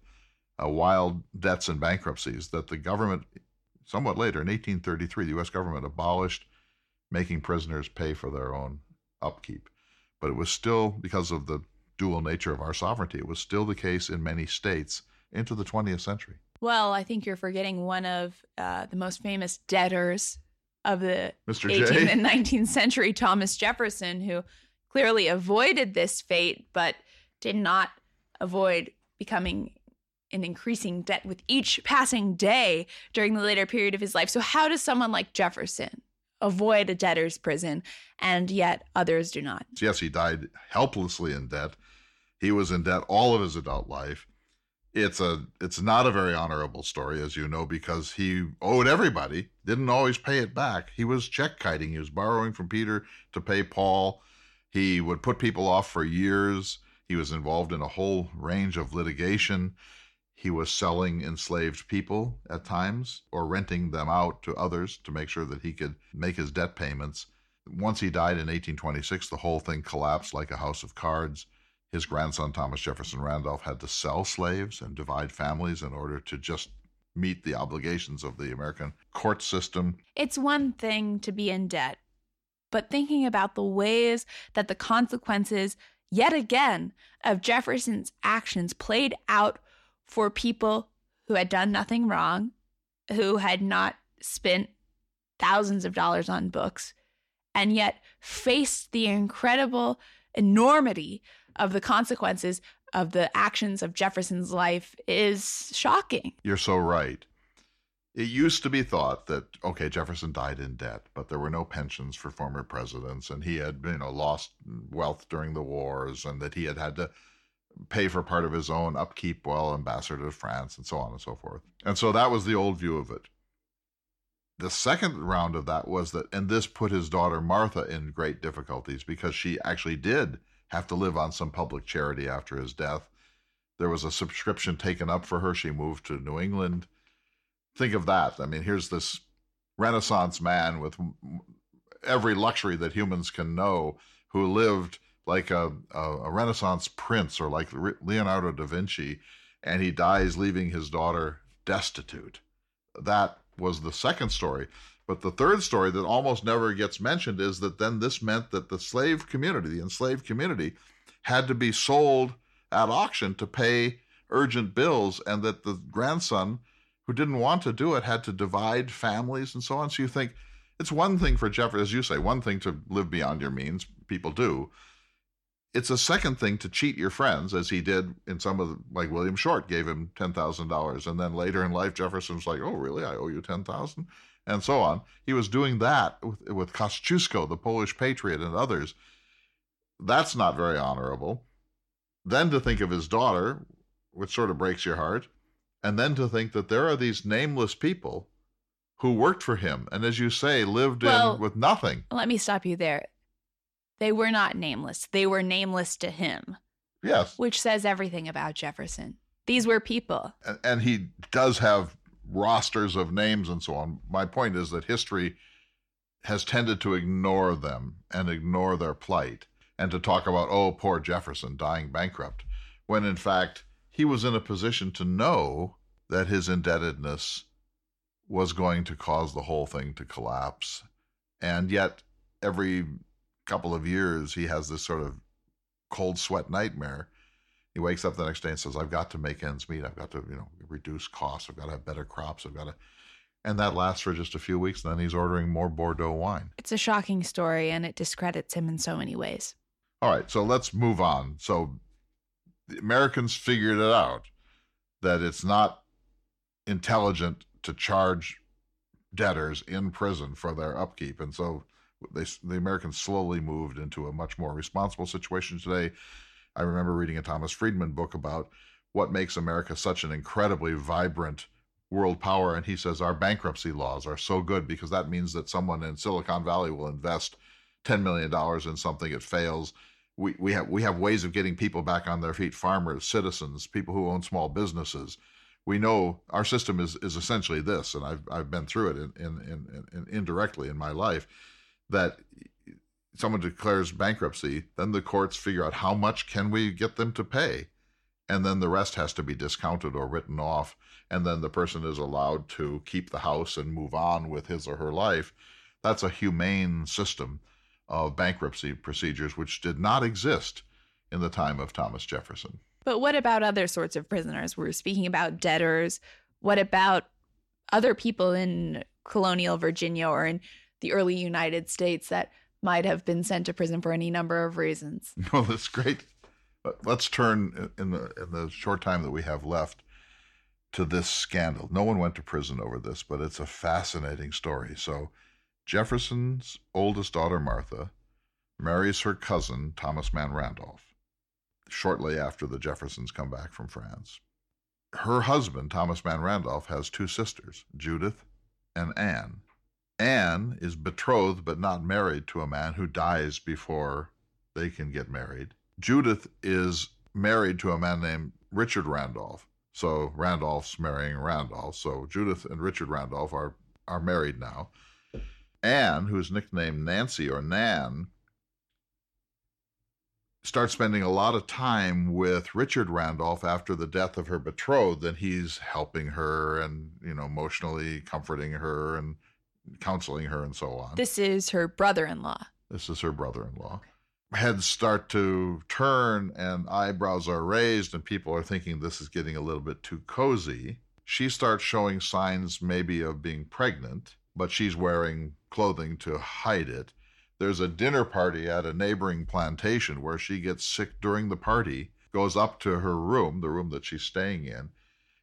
wild debts and bankruptcies, that the government somewhat later, in 1833, the U.S. government abolished making prisoners pay for their own upkeep. But it was still, because of the dual nature of our sovereignty, it was still the case in many states into the 20th century. Well, I think you're forgetting one of the most famous debtors of the 18th and 19th century, Thomas Jefferson, who clearly avoided this fate, but did not avoid becoming in increasing debt with each passing day during the later period of his life. So how does someone like Jefferson avoid a debtor's prison, and yet others do not? Yes, he died helplessly in debt. He was in debt all of his adult life. It's not a very honorable story, as you know, because he owed everybody, didn't always pay it back. He was check kiting. He was borrowing from Peter to pay Paul. He would put people off for years. He was involved in a whole range of litigation. He was selling enslaved people at times or renting them out to others to make sure that he could make his debt payments. Once he died in 1826, the whole thing collapsed like a house of cards. His grandson, Thomas Jefferson Randolph, had to sell slaves and divide families in order to just meet the obligations of the American court system. It's one thing to be in debt, but thinking about the ways that the consequences, yet again, of Jefferson's actions played out for people who had done nothing wrong, who had not spent thousands of dollars on books, and yet faced the incredible enormity of the consequences of the actions of Jefferson's life is shocking. You're so right. It used to be thought that, okay, Jefferson died in debt, but there were no pensions for former presidents, and he had, lost wealth during the wars, and that he had to pay for part of his own upkeep while ambassador to France, and so on and so forth. And so that was the old view of it. The second round of that was that, and this put his daughter Martha in great difficulties because she actually did have to live on some public charity after his death. There was a subscription taken up for her. She moved to New England. Think of that. Here's this Renaissance man with every luxury that humans can know who lived like a Renaissance prince or like Leonardo da Vinci, and he dies leaving his daughter destitute. That was the second story. But the third story that almost never gets mentioned is that then this meant that the slave community, the enslaved community, had to be sold at auction to pay urgent bills, and that the grandson, who didn't want to do it, had to divide families and so on. So you think, it's one thing for Jefferson, as you say, one thing to live beyond your means, people do. It's a second thing to cheat your friends, as he did in some of the, like William Short gave him $10,000. And then later in life, Jefferson's like, oh, really? I owe you $10,000? And so on. He was doing that with Kosciuszko, the Polish patriot, and others. That's not very honorable. Then to think of his daughter, which sort of breaks your heart. And then to think that there are these nameless people who worked for him. And as you say, lived with nothing. Let me stop you there. They were not nameless. They were nameless to him. Yes. Which says everything about Jefferson. These were people. And he does have rosters of names and so on. My point is that history has tended to ignore them and ignore their plight and to talk about, oh, poor Jefferson dying bankrupt, when in fact he was in a position to know that his indebtedness was going to cause the whole thing to collapse. And yet every couple of years, he has this sort of cold sweat nightmare. He wakes up the next day and says, I've got to make ends meet. I've got to, reduce costs. I've got to have better crops. And that lasts for just a few weeks. And then he's ordering more Bordeaux wine. It's a shocking story, and it discredits him in so many ways. All right. So let's move on. So the Americans figured it out that it's not intelligent to charge debtors in prison for their upkeep. And so the Americans slowly moved into a much more responsible situation today. I remember reading a Thomas Friedman book about what makes America such an incredibly vibrant world power. And he says our bankruptcy laws are so good because that means that someone in Silicon Valley will invest $10 million in something. It fails. We have ways of getting people back on their feet, farmers, citizens, people who own small businesses. We know our system is essentially this, and I've been through it in indirectly in my life, that someone declares bankruptcy, then the courts figure out how much can we get them to pay, and then the rest has to be discounted or written off. and then the person is allowed to keep the house and move on with his or her life. That's a humane system of bankruptcy procedures, which did not exist in the time of Thomas Jefferson. But what about other sorts of prisoners? We're speaking about debtors. What about other people in colonial Virginia or in the early United States that might have been sent to prison for any number of reasons? Well, that's great. Let's turn, in the short time that we have left, to this scandal. No one went to prison over this, but it's a fascinating story. So Jefferson's oldest daughter, Martha, marries her cousin, Thomas Mann Randolph, shortly after the Jeffersons come back from France. Her husband, Thomas Mann Randolph, has two sisters, Judith and Anne. Anne is betrothed but not married to a man who dies before they can get married. Judith is married to a man named Richard Randolph. So Randolph's marrying Randolph. So Judith and Richard Randolph are married now. Anne, who's nicknamed Nancy or Nan, starts spending a lot of time with Richard Randolph after the death of her betrothed, and he's helping her and, emotionally comforting her and counseling her and so on. This is her brother-in-law. Heads start to turn and eyebrows are raised and people are thinking this is getting a little bit too cozy. She starts showing signs maybe of being pregnant, but she's wearing clothing to hide it. There's a dinner party at a neighboring plantation where she gets sick during the party, goes up to her room, the room that she's staying in,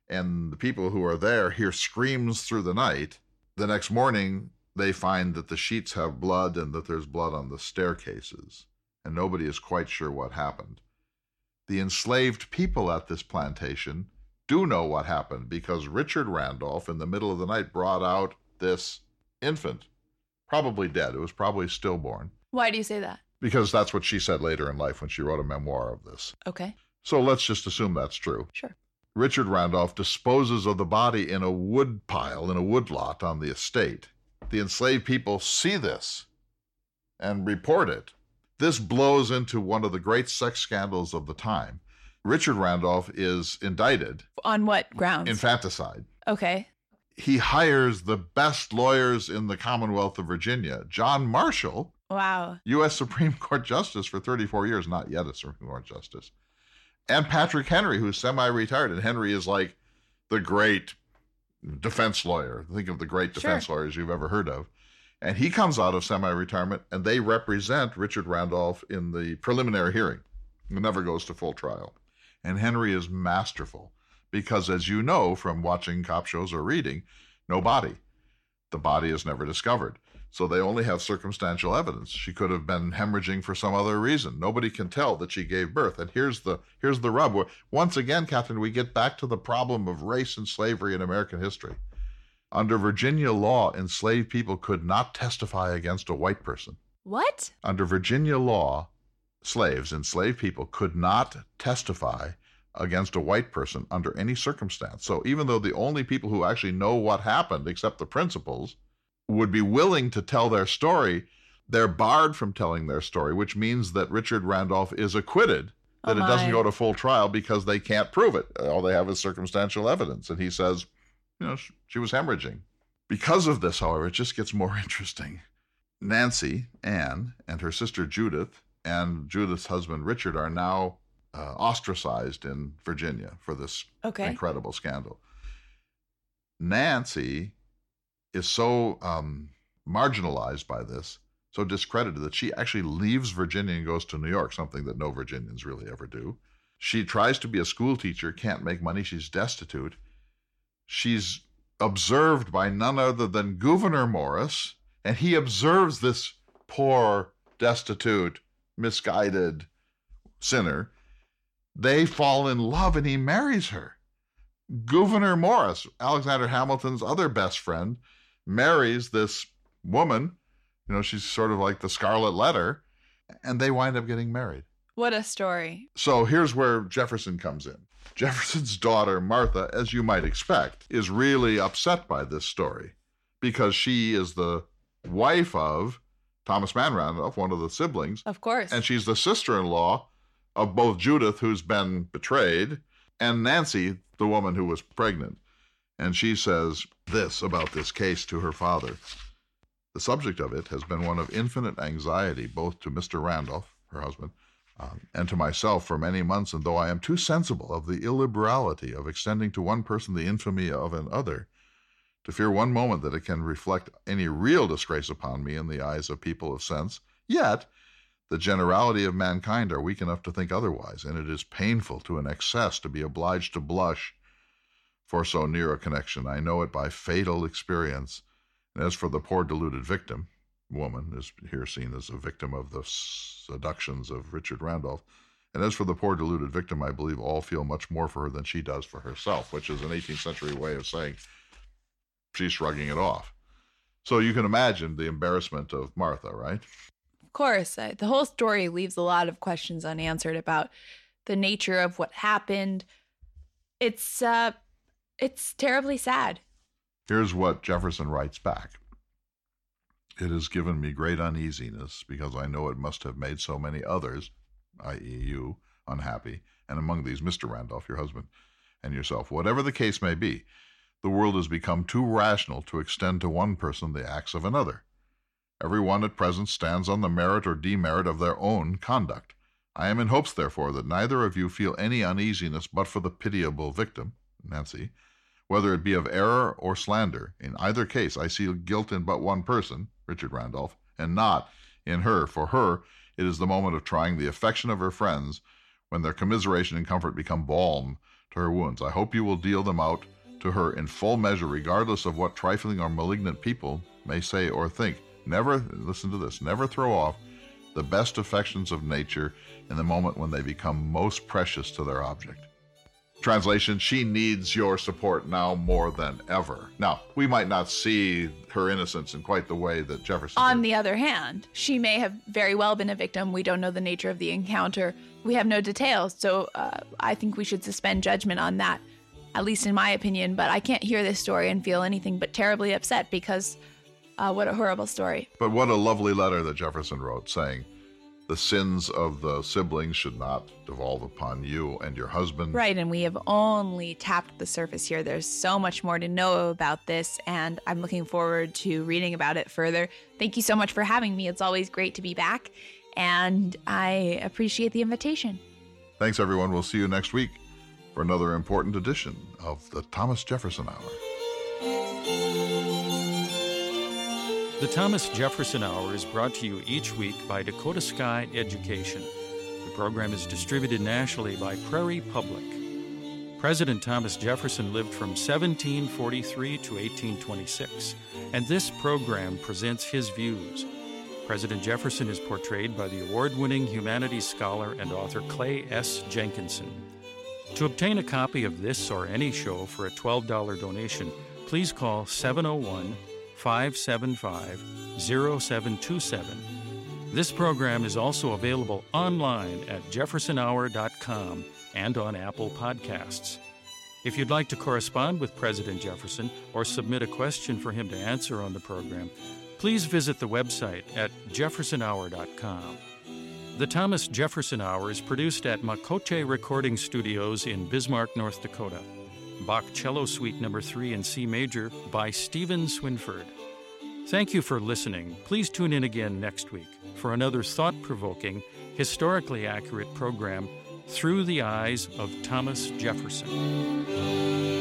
and the people who are there hear screams through the night. The next morning, they find that the sheets have blood and that there's blood on the staircases, and nobody is quite sure what happened. The enslaved people at this plantation do know what happened because Richard Randolph, in the middle of the night, brought out this infant, probably dead. It was probably stillborn. Why do you say that? Because that's what she said later in life when she wrote a memoir of this. Okay. So let's just assume that's true. Sure. Richard Randolph disposes of the body in a wood pile, in a woodlot on the estate. The enslaved people see this and report it. This blows into one of the great sex scandals of the time. Richard Randolph is indicted. On what grounds? Infanticide. Okay. He hires the best lawyers in the Commonwealth of Virginia. John Marshall. Wow. U.S. Supreme Court Justice for 34 years, not yet a Supreme Court Justice. And Patrick Henry, who's semi-retired. And Henry is like the great defense lawyer. Think of the great defense lawyers you've ever heard of. And he comes out of semi-retirement, and they represent Richard Randolph in the preliminary hearing. It never goes to full trial. And Henry is masterful because, as you know from watching cop shows or reading, no body. The body is never discovered. So they only have circumstantial evidence. She could have been hemorrhaging for some other reason. Nobody can tell that she gave birth. And here's the rub. Once again, Catherine, we get back to the problem of race and slavery in American history. Under Virginia law, enslaved people could not testify against a white person. What? Under Virginia law, enslaved people could not testify against a white person under any circumstance. So even though the only people who actually know what happened, except the principals, would be willing to tell their story, they're barred from telling their story, which means that Richard Randolph is acquitted, that it doesn't go to full trial because they can't prove it. All they have is circumstantial evidence. And he says, she was hemorrhaging. Because of this, however, it just gets more interesting. Nancy, Anne, and her sister Judith, and Judith's husband Richard are now ostracized in Virginia for this incredible scandal. Nancy is so marginalized by this, so discredited, that she actually leaves Virginia and goes to New York, something that no Virginians really ever do. She tries to be a school teacher, can't make money, she's destitute. She's observed by none other than Gouverneur Morris, and he observes this poor, destitute, misguided sinner. They fall in love, and he marries her. Gouverneur Morris, Alexander Hamilton's other best friend, marries this woman. She's sort of like the Scarlet Letter, and they wind up getting married. What a story. So here's where Jefferson comes in. Jefferson's daughter, Martha, as you might expect, is really upset by this story because she is the wife of Thomas Mann Randolph, one of the siblings. Of course. And she's the sister-in-law of both Judith, who's been betrayed, and Nancy, the woman who was pregnant. and she says this about this case to her father. The subject of it has been one of infinite anxiety, both to Mr. Randolph, her husband, and to myself for many months, and though I am too sensible of the illiberality of extending to one person the infamy of another, to fear one moment that it can reflect any real disgrace upon me in the eyes of people of sense, yet the generality of mankind are weak enough to think otherwise, and it is painful to an excess to be obliged to blush for so near a connection. I know it by fatal experience. And as for the poor deluded victim, woman is here seen as a victim of the seductions of Richard Randolph. And as for the poor deluded victim, I believe all feel much more for her than she does for herself, which is an 18th century way of saying she's shrugging it off. So you can imagine the embarrassment of Martha, right? Of course. The whole story leaves a lot of questions unanswered about the nature of what happened. It's terribly sad. Here's what Jefferson writes back. It has given me great uneasiness because I know it must have made so many others, i.e. you, unhappy, and among these Mr. Randolph, your husband, and yourself. Whatever the case may be, the world has become too rational to extend to one person the acts of another. Every one at present stands on the merit or demerit of their own conduct. I am in hopes, therefore, that neither of you feel any uneasiness but for the pitiable victim, Nancy, whether it be of error or slander. In either case, I see guilt in but one person, Richard Randolph, and not in her. For her, it is the moment of trying the affection of her friends, when their commiseration and comfort become balm to her wounds. I hope you will deal them out to her in full measure, regardless of what trifling or malignant people may say or think. Never, listen to this, never throw off the best affections of nature in the moment when they become most precious to their object. Translation, she needs your support now more than ever. Now, we might not see her innocence in quite the way that Jefferson did. On the other hand, she may have very well been a victim. We don't know the nature of the encounter. We have no details, so I think we should suspend judgment on that, at least in my opinion. But I can't hear this story and feel anything but terribly upset because what a horrible story. But what a lovely letter that Jefferson wrote saying, the sins of the siblings should not devolve upon you and your husband. Right, and we have only tapped the surface here. There's so much more to know about this, and I'm looking forward to reading about it further. Thank you so much for having me. It's always great to be back, and I appreciate the invitation. Thanks, everyone. We'll see you next week for another important edition of the Thomas Jefferson Hour. The Thomas Jefferson Hour is brought to you each week by Dakota Sky Education. The program is distributed nationally by Prairie Public. President Thomas Jefferson lived from 1743 to 1826, and this program presents his views. President Jefferson is portrayed by the award-winning humanities scholar and author Clay S. Jenkinson. To obtain a copy of this or any show for a $12 donation, please call 701-575-0727. This program is also available online at jeffersonhour.com and on Apple Podcasts. If you'd like to correspond with President Jefferson or submit a question for him to answer on the program, please visit the website at jeffersonhour.com. The Thomas Jefferson Hour is produced at Makoche Recording Studios in Bismarck, North Dakota. Bach Cello Suite No. 3 in C Major by Stephen Swinford. Thank you for listening. Please tune in again next week for another thought-provoking, historically accurate program, Through the Eyes of Thomas Jefferson.